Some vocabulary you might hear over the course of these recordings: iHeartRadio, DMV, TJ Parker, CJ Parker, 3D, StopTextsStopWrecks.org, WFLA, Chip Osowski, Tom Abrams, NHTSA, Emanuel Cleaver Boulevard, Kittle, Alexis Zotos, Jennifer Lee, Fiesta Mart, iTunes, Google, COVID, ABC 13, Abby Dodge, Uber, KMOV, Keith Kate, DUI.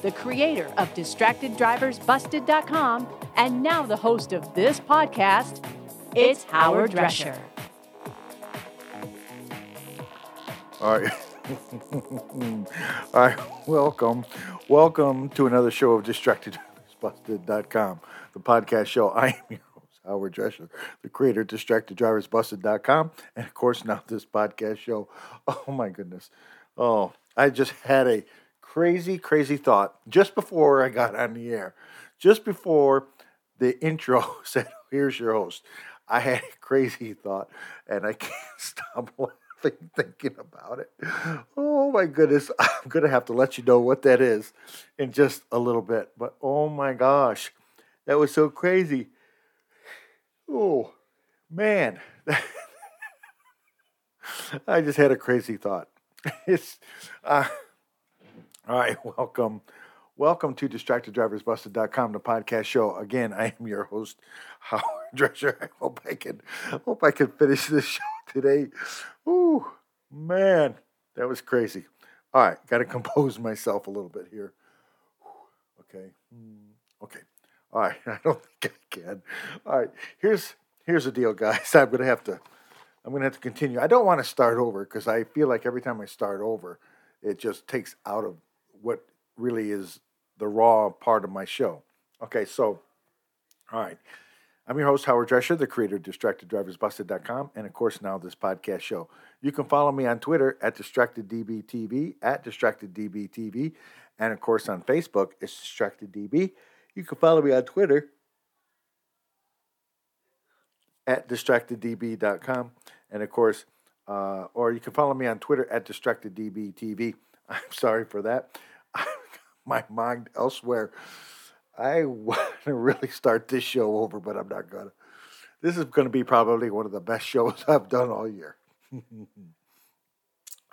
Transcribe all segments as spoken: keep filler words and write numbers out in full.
the creator of Distracted Drivers Busted dot com and now the host of this podcast, it's Howard Drescher. All right. All right, welcome. Welcome to another show of Distracted Drivers Busted dot com, the podcast show. I am your host, Howard Drescher, the creator of Distracted Drivers Busted dot com, and of course now this podcast show. Oh my goodness. Oh, I just had a crazy, crazy thought just before I got on the air. Just before the intro said, here's your host, I had a crazy thought, and I can't stop laughing. Thinking about it. Oh my goodness. I'm going to have to let you know what that is in just a little bit. But oh my gosh, that was so crazy. Oh man. I just had a crazy thought. It's uh, all right. Welcome. Welcome to Distracted Drivers Busted dot com, the podcast show. Again, I am your host, Howard Drescher. I hope I can, hope I can finish this show today. Ooh, man, that was crazy. All right, got to compose myself a little bit here. Okay, okay. All right, I don't think I can. All right, here's here's the deal, guys. I'm gonna have to, I'm gonna have to continue. I don't want to start over because I feel like every time I start over, it just takes out of what really is the raw part of my show. Okay, so, all right. I'm your host, Howard Drescher, the creator of Distracted Drivers Busted dot com, and of course now this podcast show. You can follow me on Twitter at DistractedDBTV, at DistractedDBTV, and of course on Facebook, it's DistractedDB. You can follow me on Twitter at Distracted D B dot com, and of course, uh, or you can follow me on Twitter at DistractedDBTV. I'm sorry for that. I've got my mind elsewhere. I want to really start this show over, but I'm not going to. This is going to be probably one of the best shows I've done all year.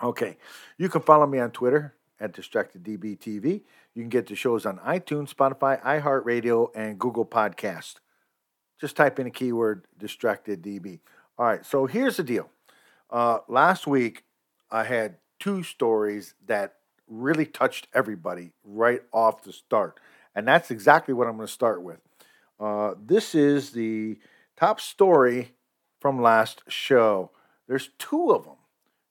Okay. You can follow me on Twitter at DistractedDBTV. You can get the shows on iTunes, Spotify, iHeartRadio, and Google Podcast. Just type in a keyword, DistractedDB. All right. So here's the deal. Uh, last week, I had two stories that really touched everybody right off the start. And that's exactly what I'm going to start with. Uh, this is the top story from last show. There's two of them.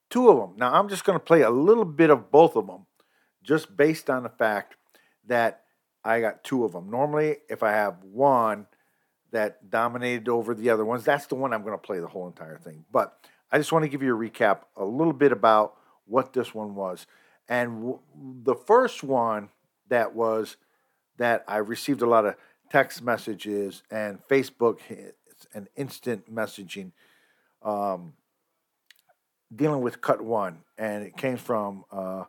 Two of them. Now, I'm just going to play a little bit of both of them just based on the fact that I got two of them. Normally, if I have one that dominated over the other ones, that's the one I'm going to play the whole entire thing. But I just want to give you a recap, a little bit about what this one was. And w- the first one that was... that I received a lot of text messages and Facebook and instant messaging um, dealing with cut one. And it came from uh,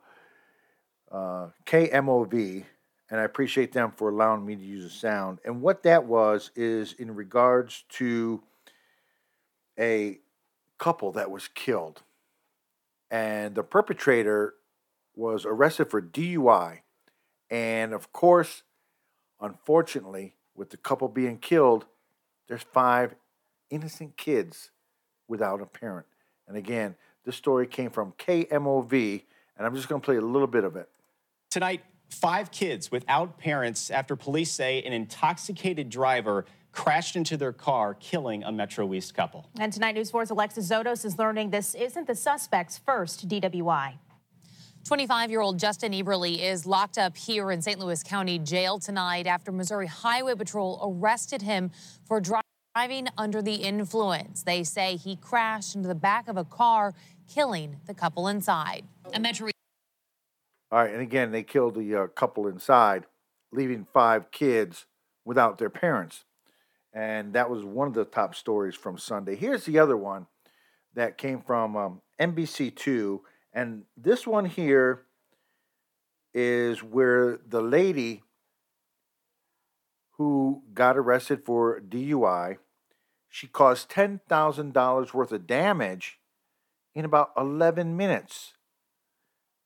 uh, K M O V, and I appreciate them for allowing me to use the sound. And what that was is in regards to a couple that was killed. And the perpetrator was arrested for D U I. And, of course... unfortunately, with the couple being killed, there's five innocent kids without a parent. And again, this story came from K M O V, and I'm just going to play a little bit of it. Tonight, five kids without parents after police say an intoxicated driver crashed into their car, killing a Metro East couple. And tonight, News four's Alexis Zotos is learning this isn't the suspect's first D W I. twenty-five-year-old Justin Eberly is locked up here in Saint Louis County Jail tonight after Missouri Highway Patrol arrested him for driving under the influence. They say he crashed into the back of a car, killing the couple inside. A metro- All right, and again, they killed the uh, couple inside, leaving five kids without their parents. And that was one of the top stories from Sunday. Here's the other one that came from um, N B C two. And this one here is where the lady who got arrested for D U I, she caused ten thousand dollars worth of damage in about eleven minutes.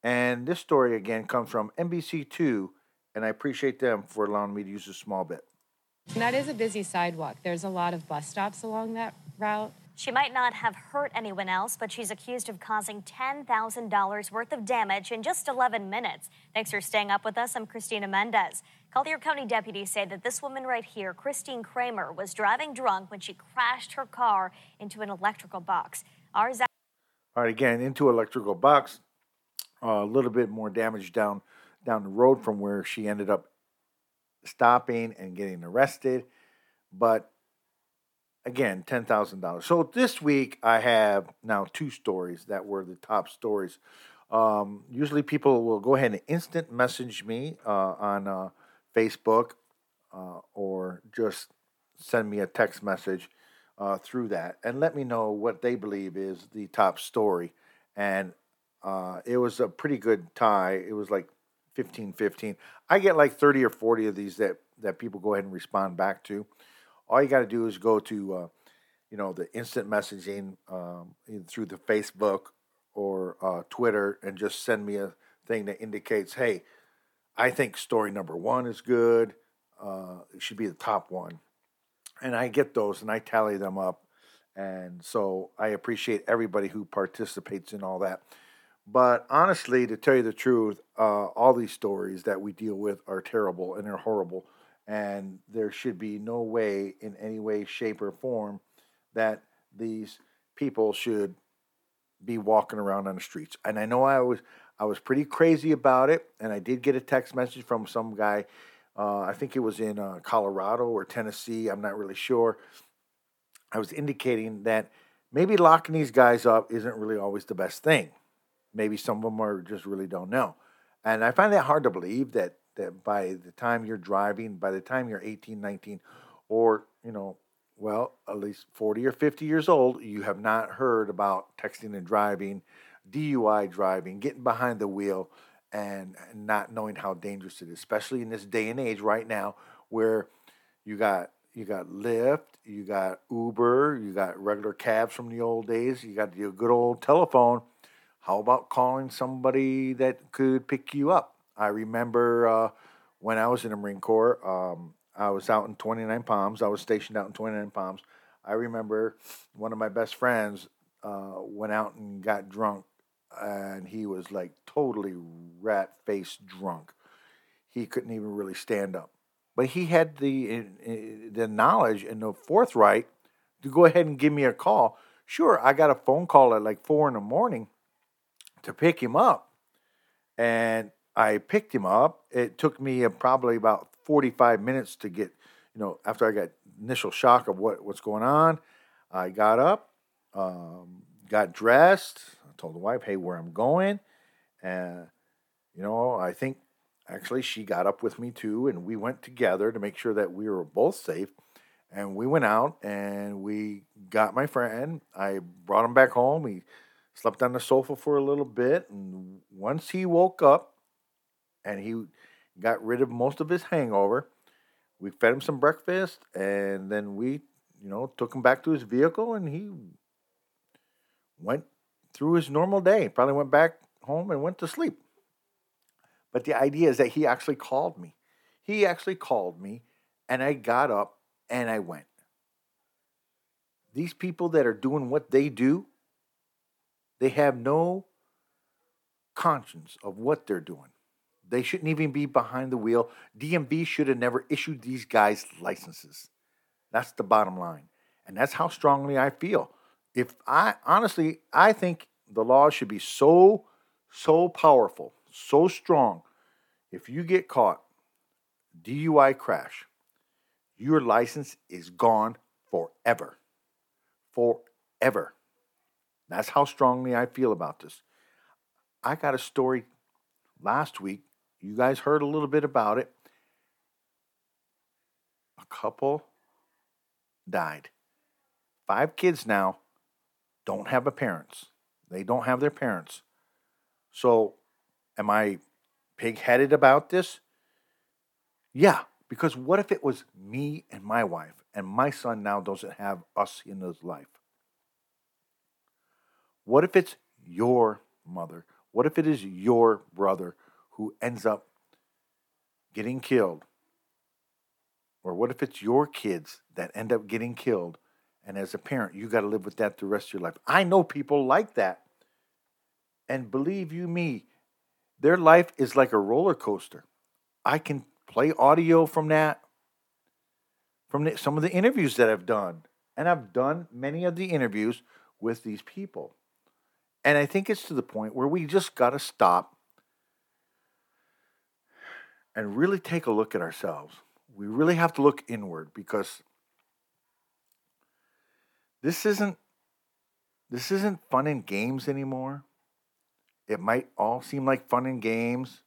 And this story, again, comes from N B C two, and I appreciate them for allowing me to use a small bit. And that is a busy sidewalk. There's a lot of bus stops along that route. She might not have hurt anyone else, but she's accused of causing ten thousand dollars worth of damage in just eleven minutes. Thanks for staying up with us. I'm Christina Mendez. Collier County deputies say that this woman right here, Christine Kramer, was driving drunk when she crashed her car into an electrical box. Our Zach- All right, again, into electrical box. Uh, a little bit more damage down, down the road from where she ended up stopping and getting arrested. But again, ten thousand dollars. So this week I have now two stories that were the top stories. Um, usually people will go ahead and instant message me uh, on uh, Facebook uh, or just send me a text message uh, through that and let me know what they believe is the top story. And uh, it was a pretty good tie. It was like fifteen fifteen. I get like thirty or forty of these that, that people go ahead and respond back to. All you got to do is go to, uh, you know, the instant messaging um, through the Facebook or uh, Twitter and just send me a thing that indicates, hey, I think story number one is good. Uh, it should be the top one. And I get those and I tally them up. And so I appreciate everybody who participates in all that. But honestly, to tell you the truth, uh, all these stories that we deal with are terrible and they're horrible. And there should be no way in any way, shape, or form that these people should be walking around on the streets. And I know I was I was pretty crazy about it, and I did get a text message from some guy. Uh, I think it was in uh, Colorado or Tennessee. I'm not really sure. I was indicating that maybe locking these guys up isn't really always the best thing. Maybe some of them are just really don't know. And I find that hard to believe that that by the time you're driving, by the time you're eighteen, nineteen, or, you know, well, at least forty or fifty years old, you have not heard about texting and driving, D U I driving, getting behind the wheel, and not knowing how dangerous it is, especially in this day and age right now where you got you got Lyft, you got Uber, you got regular cabs from the old days, you got your good old telephone. How about calling somebody that could pick you up? I remember uh, when I was in the Marine Corps, um, I was out in twenty-nine Palms. I was stationed out in twenty-nine Palms. I remember one of my best friends uh, went out and got drunk, and he was like totally rat-faced drunk. He couldn't even really stand up. But he had the the knowledge and the forthright to go ahead and give me a call. Sure, I got a phone call at like four in the morning to pick him up, and I picked him up. It took me probably about forty-five minutes to get, you know, after I got initial shock of what, what's going on. I got up, um, got dressed. I told the wife, hey, where I'm going. And, you know, I think actually she got up with me too, and we went together to make sure that we were both safe. And we went out and we got my friend. I brought him back home. He slept on the sofa for a little bit. And once he woke up, and he got rid of most of his hangover. We fed him some breakfast, and then we, you know, took him back to his vehicle, and he went through his normal day. Probably went back home and went to sleep. But the idea is that he actually called me. He actually called me, and I got up, and I went. These people that are doing what they do, they have no conscience of what they're doing. They shouldn't even be behind the wheel. D M V should have never issued these guys licenses. That's the bottom line. And that's how strongly I feel. If I, honestly, I think the law should be so so powerful, so strong. If you get caught, D U I crash, your license is gone forever. Forever. That's how strongly I feel about this. I got a story last week. You guys heard a little bit about it. A couple died. Five kids now don't have a parents. They don't have their parents. So am I pig-headed about this? Yeah, because what if it was me and my wife and my son now doesn't have us in his life? What if it's your mother? What if it is your brother who ends up getting killed? Or what if it's your kids that end up getting killed? And as a parent, you got to live with that the rest of your life. I know people like that. And believe you me, their life is like a roller coaster. I can play audio from that, from the, some of the interviews that I've done. And I've done many of the interviews with these people. And I think it's to the point where we just got to stop and really take a look at ourselves. We really have to look inward, because this isn't this isn't fun and games anymore. It might all seem like fun and games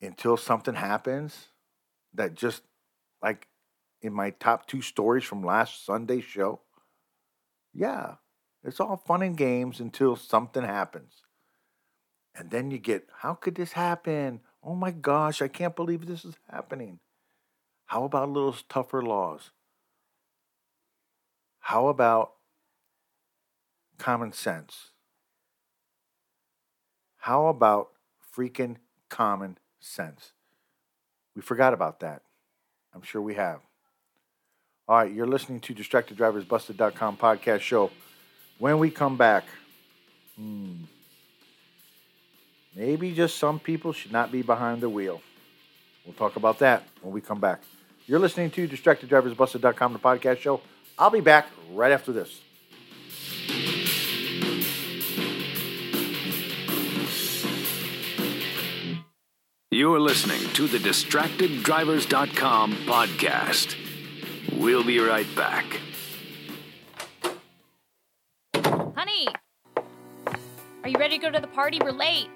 until something happens that, just like in my top two stories from last Sunday's show, yeah, it's all fun and games until something happens. And then you get, how could this happen? Oh my gosh, I can't believe this is happening. How about a little tougher laws? How about common sense? How about freaking common sense? We forgot about that. I'm sure we have. All right, you're listening to Distracted Drivers Busted dot com podcast show. When we come back, hmm, maybe just some people should not be behind the wheel. We'll talk about that when we come back. You're listening to Distracted Drivers Busted dot com, the podcast show. I'll be back right after this. You're listening to the Distracted Drivers dot com podcast. We'll be right back. Honey, are you ready to go to the party? We're late.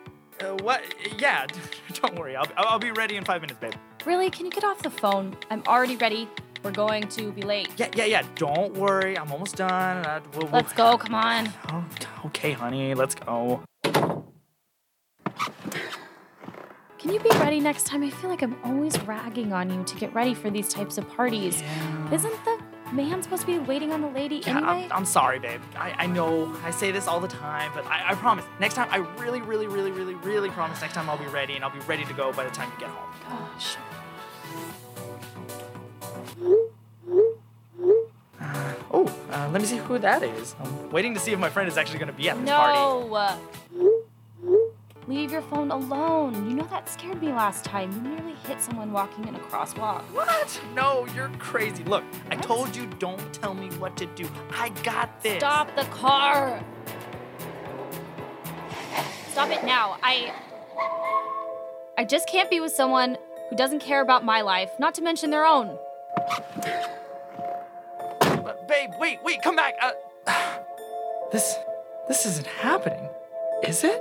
Uh, what? Yeah, don't worry. I'll, I'll be ready in five minutes, babe. Really? Can you get off the phone? I'm already ready. We're going to be late. Yeah, yeah, yeah. Don't worry. I'm almost done. I, we'll, let's go. Come on. Oh, okay, honey. Let's go. Can you be ready next time? I feel like I'm always ragging on you to get ready for these types of parties. Yeah. Isn't the man supposed to be waiting on the lady yeah, anyway? I'm, I'm sorry, babe. I, I know I say this all the time, but I, I promise. Next time, I really, really, really, really, really promise next time I'll be ready, and I'll be ready to go by the time you get home. Gosh. Oh, uh, let me see who that is. I'm waiting to see if my friend is actually going to be at this no. party. No! Leave your phone alone. You know that scared me last time. You nearly hit someone walking in a crosswalk. What? No, you're crazy. Look, what? I told you don't tell me what to do. I got this. Stop the car. Stop it now. I... I just can't be with someone who doesn't care about my life, not to mention their own. Babe, wait, wait, come back. Uh, this, this isn't happening, is it?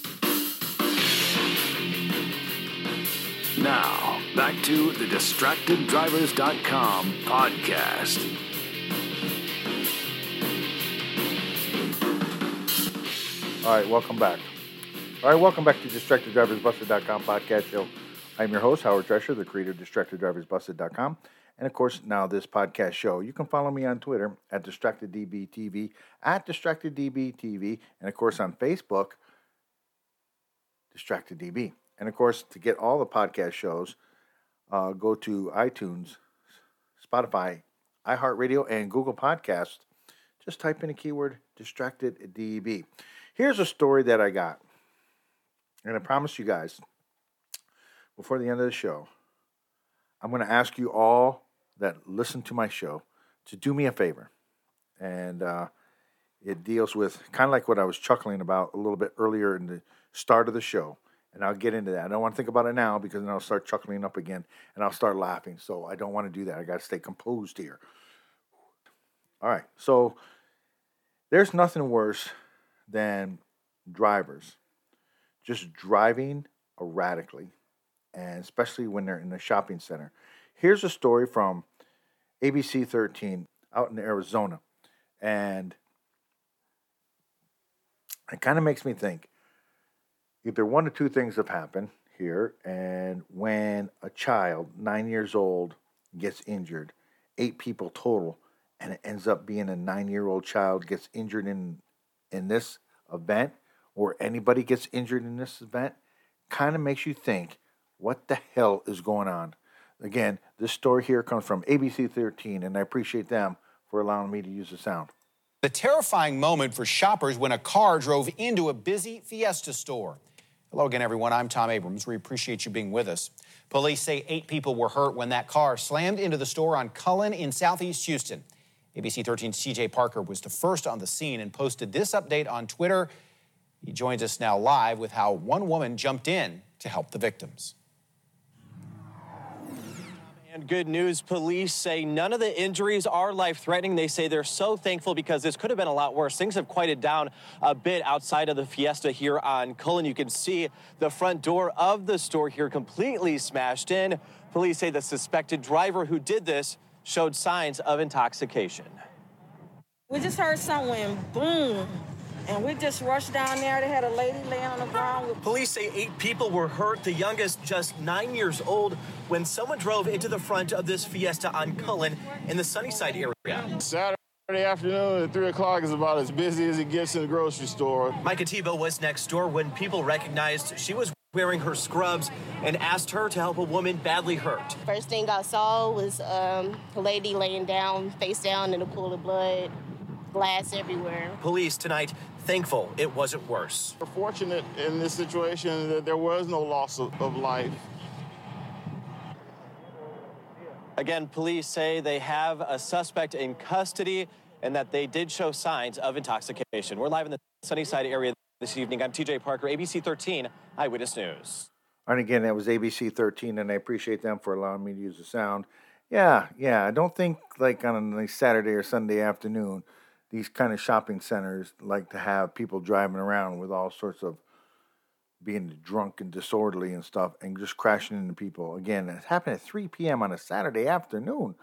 Now, back to the Distracted Drivers dot com podcast. All right, welcome back. All right, welcome back to Distracted Drivers Busted dot com podcast show. I'm your host, Howard Drescher, the creator of Distracted Drivers Busted dot com. And, of course, now this podcast show. You can follow me on Twitter at DistractedDBTV, at DistractedDBTV, and, of course, on Facebook, DistractedDB. And, of course, to get all the podcast shows, uh, go to iTunes, Spotify, iHeartRadio, and Google Podcasts. Just type in the keyword DistractedDB. Here's a story that I got, and I promise you guys, before the end of the show, I'm going to ask you all that listen to my show to do me a favor, and uh, it deals with kind of like what I was chuckling about a little bit earlier in the start of the show, and I'll get into that. I don't want to think about it now because then I'll start chuckling up again, and I'll start laughing, so I don't want to do that. I got to stay composed here. All right, so there's nothing worse than drivers just driving erratically, and especially when they're in a shopping center. Here's a story from A B C thirteen out in Arizona, and it kind of makes me think either one or two things have happened here. And when a child nine years old gets injured, eight people total, and it ends up being a nine-year-old child gets injured in in this event, or anybody gets injured in this event, kind of makes you think, what the hell is going on? Again, this story here comes from A B C thirteen, and I appreciate them for allowing me to use the sound. The terrifying moment for shoppers when a car drove into a busy Fiesta store. Hello again, everyone. I'm Tom Abrams. We appreciate you being with us. Police say eight people were hurt when that car slammed into the store on Cullen in southeast Houston. A B C thirteen's C J Parker was the first on the scene and posted this update on Twitter. He joins us now live with how one woman jumped in to help the victims. And good news, police say none of the injuries are life-threatening. They say they're so thankful because this could have been a lot worse. Things have quieted down a bit outside of the Fiesta here on Cullen. You can see the front door of the store here completely smashed in. Police say the suspected driver who did this showed signs of intoxication. We just heard someone boom, and we just rushed down there. They had a lady laying on the ground. Police say eight people were hurt, the youngest just nine years old, when someone drove into the front of this Fiesta on Cullen in the Sunnyside area. Saturday afternoon at three o'clock is about as busy as it gets in the grocery store. Myka Tebo was next door when people recognized she was wearing her scrubs and asked her to help a woman badly hurt. First thing I saw was um, a lady laying down, face down in a pool of blood, glass everywhere. Police tonight thankful it wasn't worse. We're fortunate in this situation that there was no loss of, of life. Again, police say they have a suspect in custody and that they did show signs of intoxication. We're live in the Sunnyside area this evening. I'm T J Parker, A B C thirteen Eyewitness News. And again, that was A B C thirteen, and I appreciate them for allowing me to use the sound. Yeah, yeah, I don't think like on a nice Saturday or Sunday afternoon, these kind of shopping centers like to have people driving around with all sorts of being drunk and disorderly and stuff and just crashing into people. Again, it happened at three p.m. on a Saturday afternoon.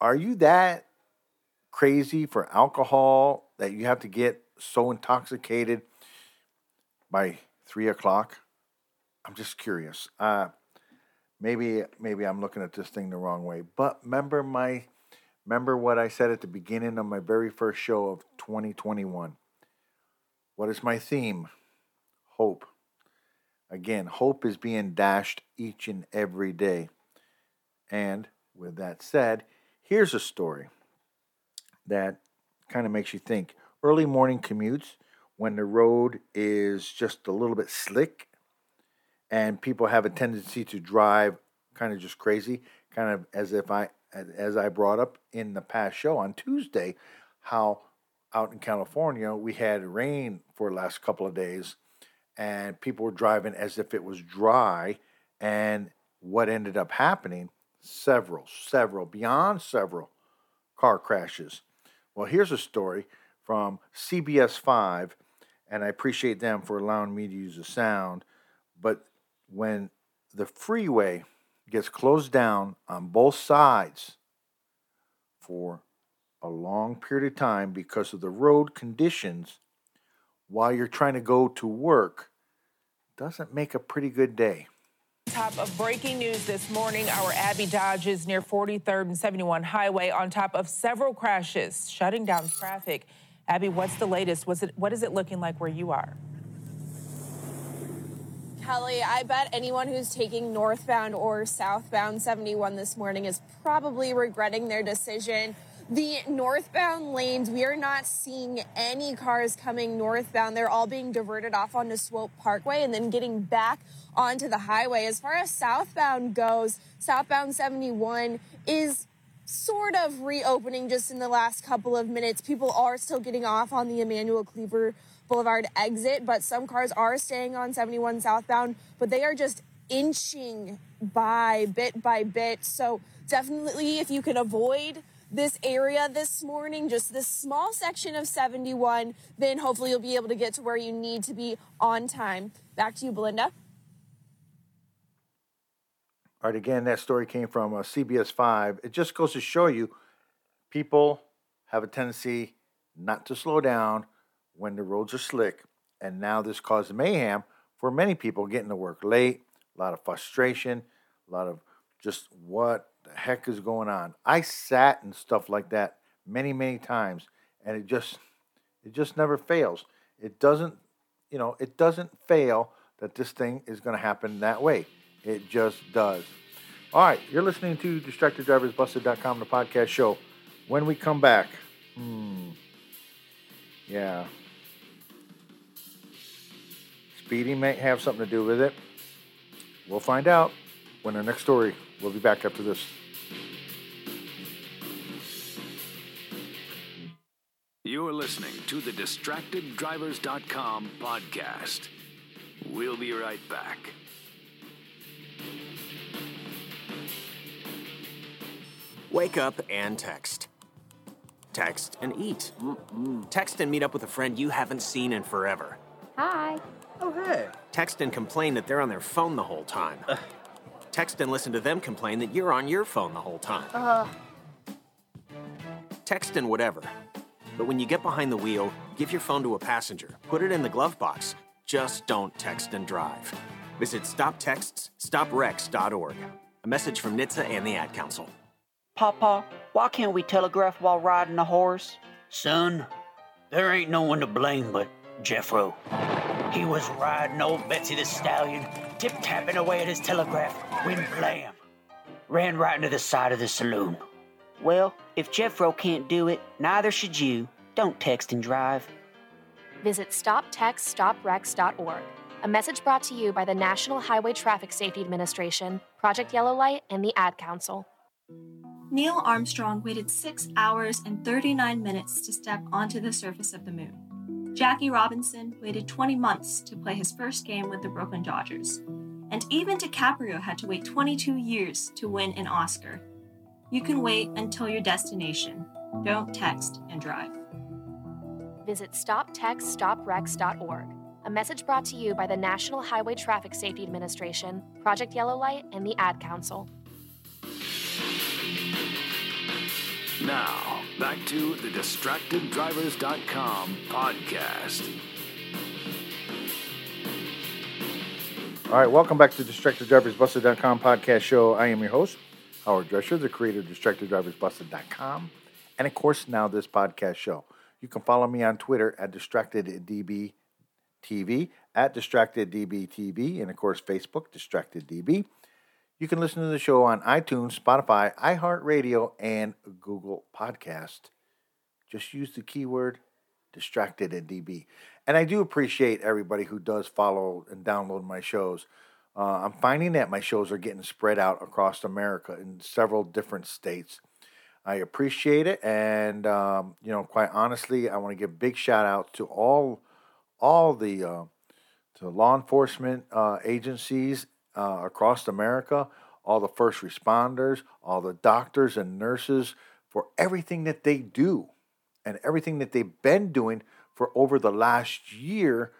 Are you that crazy for alcohol that you have to get so intoxicated by three o'clock? I'm just curious. Uh, maybe maybe I'm looking at this thing the wrong way. But remember my remember what I said at the beginning of my very first show of twenty twenty-one. What is my theme? Hope. Again, hope is being dashed each and every day. And with that said, here's a story that kind of makes you think. Early morning commutes when the road is just a little bit slick and people have a tendency to drive kind of just crazy, kind of as if I, as I brought up in the past show on Tuesday, how out in California we had rain for the last couple of days and people were driving as if it was dry. And what ended up happening, several, several, beyond several car crashes. Well, here's a story from C B S five, and I appreciate them for allowing me to use the sound. But when the freeway gets closed down on both sides for a long period of time because of the road conditions while you're trying to go to work, doesn't make a pretty good day. Top of breaking news this morning, our Abby Dodge is near forty-third and seventy-one Highway on top of several crashes, shutting down traffic. Abby, what's the latest? What's it, what is it looking like where you are? Kelly, I bet anyone who's taking northbound or southbound seventy-one this morning is probably regretting their decision. The northbound lanes, we are not seeing any cars coming northbound. They're all being diverted off onto Swope Parkway and then getting back onto the highway. As far as southbound goes, southbound seventy-one is sort of reopening just in the last couple of minutes. People are still getting off on the Emanuel Cleaver Boulevard exit, but some cars are staying on seventy-one southbound, but they are just inching by bit by bit. So definitely if you can avoid this area this morning, just this small section of seventy-one, then hopefully you'll be able to get to where you need to be on time. Back to you, Belinda. All right, again, that story came from uh, C B S five. It just goes to show you people have a tendency not to slow down when the roads are slick, and now this caused mayhem for many people getting to work late, a lot of frustration, a lot of just what the heck is going on. I sat in stuff like that many, many times, and it just it just never fails. It doesn't, you know, it doesn't fail that this thing is going to happen that way. It just does. All right, you're listening to Distracted Drivers Busted dot com, the podcast show. When we come back, hmm, yeah. Speeding may have something to do with it. We'll find out when our next story. We'll be back after this. You're listening to the Distracted Drivers dot com podcast. We'll be right back. Wake up and text. Text and eat. Mm-mm. Text and meet up with a friend you haven't seen in forever. Hi. Oh, hey. Text and complain that they're on their phone the whole time. Uh. Text and listen to them complain that you're on your phone the whole time. Uh. Text and whatever. But when you get behind the wheel, give your phone to a passenger. Put it in the glove box. Just don't text and drive. Visit Stop Texts Stop Wrecks dot org. A message from N H T S A and the Ad Council. Papa, why can't we telegraph while riding a horse? Son, there ain't no one to blame but Jeffro. He was riding old Betsy the Stallion, tip-tapping away at his telegraph, when blam, ran right into the side of the saloon. Well, if Jeffro can't do it, neither should you. Don't text and drive. Visit Stop Texts Stop Wrecks dot org. A message brought to you by the National Highway Traffic Safety Administration, Project Yellow Light, and the Ad Council. Neil Armstrong waited six hours and thirty-nine minutes to step onto the surface of the moon. Jackie Robinson waited twenty months to play his first game with the Brooklyn Dodgers. And even DiCaprio had to wait twenty-two years to win an Oscar. You can wait until your destination. Don't text and drive. Visit Stop Texts Stop Wrecks dot org. A message brought to you by the National Highway Traffic Safety Administration, Project Yellow Light, and the Ad Council. Now, back to the Distracted Drivers dot com podcast. All right, welcome back to Distracted Drivers Busted dot com podcast show. I am your host, Howard Drescher, the creator of Distracted Drivers Busted dot com, and of course, now this podcast show. You can follow me on Twitter at DistractedDBTV, at DistractedDBTV, and of course, Facebook, DistractedDB. You can listen to the show on iTunes, Spotify, iHeartRadio, and Google Podcast. Just use the keyword Distracted at D B. And I do appreciate everybody who does follow and download my shows. Uh, I'm finding that my shows are getting spread out across America in several different states. I appreciate it. And, um, you know, quite honestly, I want to give big shout out to all, all the uh, to law enforcement uh, agencies Uh, across America, all the first responders, all the doctors and nurses for everything that they do and everything that they've been doing for over the last year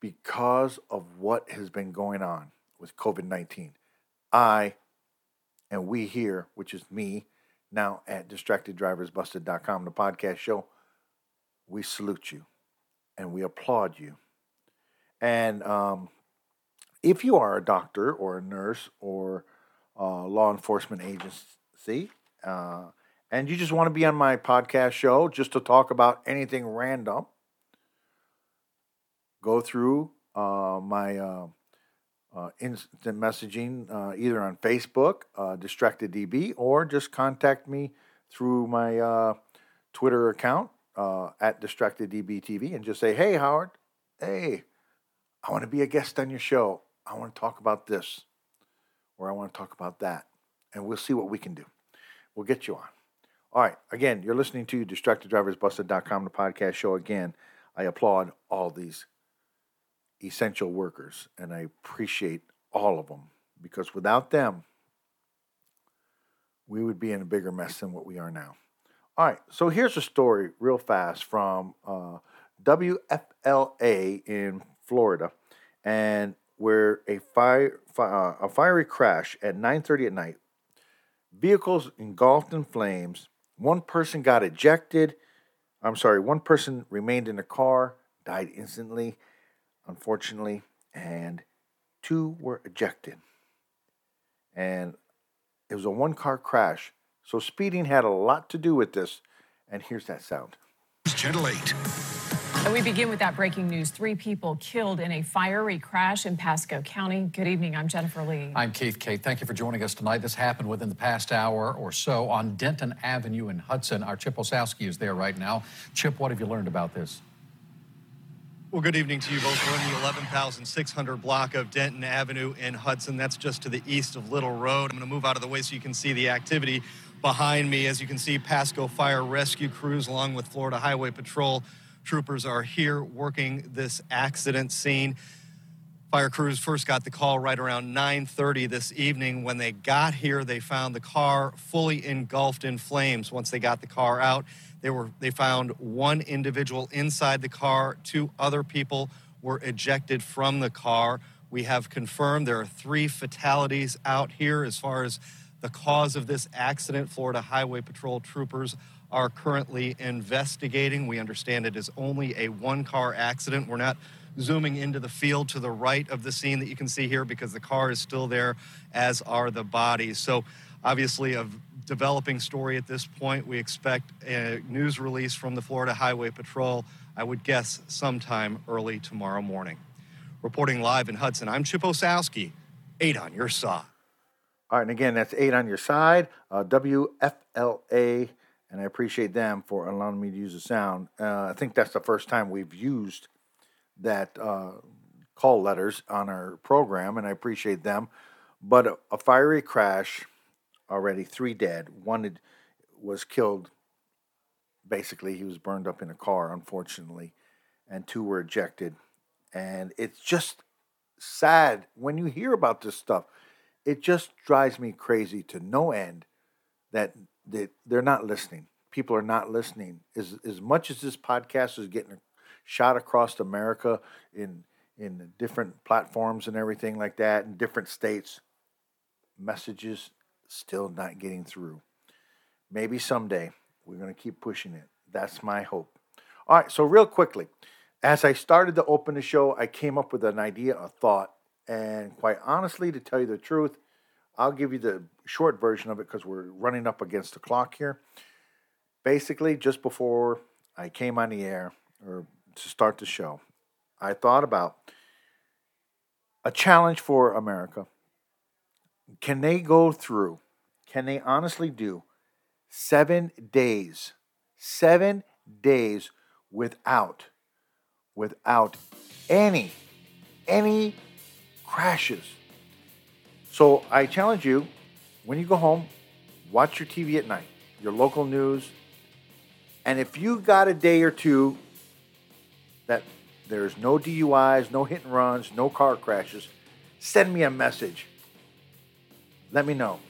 because of what has been going on with covid nineteen. I, and we here, which is me, now at Distracted Drivers Busted dot com, the podcast show, we salute you and we applaud you. And um, if you are a doctor or a nurse or a law enforcement agency, uh, and you just want to be on my podcast show just to talk about anything random, go through uh, my uh, uh, instant messaging uh, either on Facebook, uh, DistractedDB, or just contact me through my uh, Twitter account uh, at DistractedDBTV and just say, hey, Howard, hey, I want to be a guest on your show. I want to talk about this or I want to talk about that. And we'll see what we can do. We'll get you on. All right. Again, you're listening to Distracted Drivers Busted dot com, the podcast show. Again, I applaud all these essential workers, and I appreciate all of them, because without them, we would be in a bigger mess than what we are now. All right, so here's a story real fast from uh, W F L A in Florida, and where a fire fi- uh, a fiery crash at nine thirty at night, vehicles engulfed in flames. One person got ejected. I'm sorry, one person remained in the car, died instantly, unfortunately, and two were ejected. And it was a one-car crash, so speeding had a lot to do with this. And here's that sound. Channel eight. And we begin with that breaking news. Three people killed in a fiery crash in Pasco County. Good evening. I'm Jennifer Lee. I'm Keith Kate. Thank you for joining us tonight. This happened within the past hour or so on Denton Avenue in Hudson. Our Chip Osowski is there right now. Chip, what have you learned about this? Well, good evening to you both. We're in the eleven thousand six hundred block of Denton Avenue in Hudson. That's just to the east of Little Road. I'm going to move out of the way so you can see the activity behind me. As you can see, Pasco Fire Rescue crews along with Florida Highway Patrol troopers are here working this accident scene. Fire crews first got the call right around nine thirty this evening. When they got here, they found the car fully engulfed in flames. Once they got the car out, They were. They found one individual inside the car. Two other people were ejected from the car. We have confirmed there are three fatalities out here. As far as the cause of this accident, Florida Highway Patrol troopers are currently investigating. We understand it is only a one-car accident. We're not zooming into the field to the right of the scene that you can see here because the car is still there, as are the bodies. So obviously a developing story at this point. We expect a news release from the Florida Highway Patrol, I would guess sometime early tomorrow morning. Reporting live in Hudson, I'm Chip Osowski, eight on your side. All right, and again, that's eight on your side, uh, W F L A, and I appreciate them for allowing me to use the sound. Uh, I think that's the first time we've used that uh, call letters on our program, and I appreciate them. But a, a fiery crash, already three dead. One was killed. Basically, he was burned up in a car, unfortunately, and two were ejected. And it's just sad when you hear about this stuff. It just drives me crazy to no end that that they're not listening. People are not listening. As as much as this podcast is getting shot across America in in different platforms and everything like that, in different states, messages still not getting through. Maybe someday we're going to keep pushing it. That's my hope. All right, so real quickly, as I started to open the show, I came up with an idea, a thought, and quite honestly, to tell you the truth, I'll give you the short version of it because we're running up against the clock here. Basically, just before I came on the air or to start the show, I thought about a challenge for America. Can they go through, can they honestly do seven days, seven days without, without any, any crashes? So I challenge you, when you go home, watch your T V at night, your local news. And if you got a day or two that there's no D U Is, no hit and runs, no car crashes, send me a message. Let me know.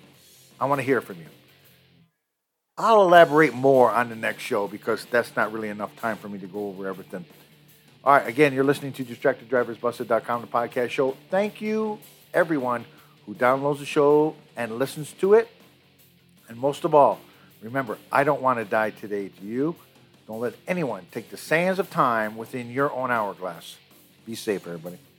I want to hear from you. I'll elaborate more on the next show because that's not really enough time for me to go over everything. All right, again, you're listening to Distracted Drivers Busted dot com, the podcast show. Thank you, everyone who downloads the show and listens to it. And most of all, remember, I don't want to die today to you. Don't let anyone take the sands of time within your own hourglass. Be safe, everybody.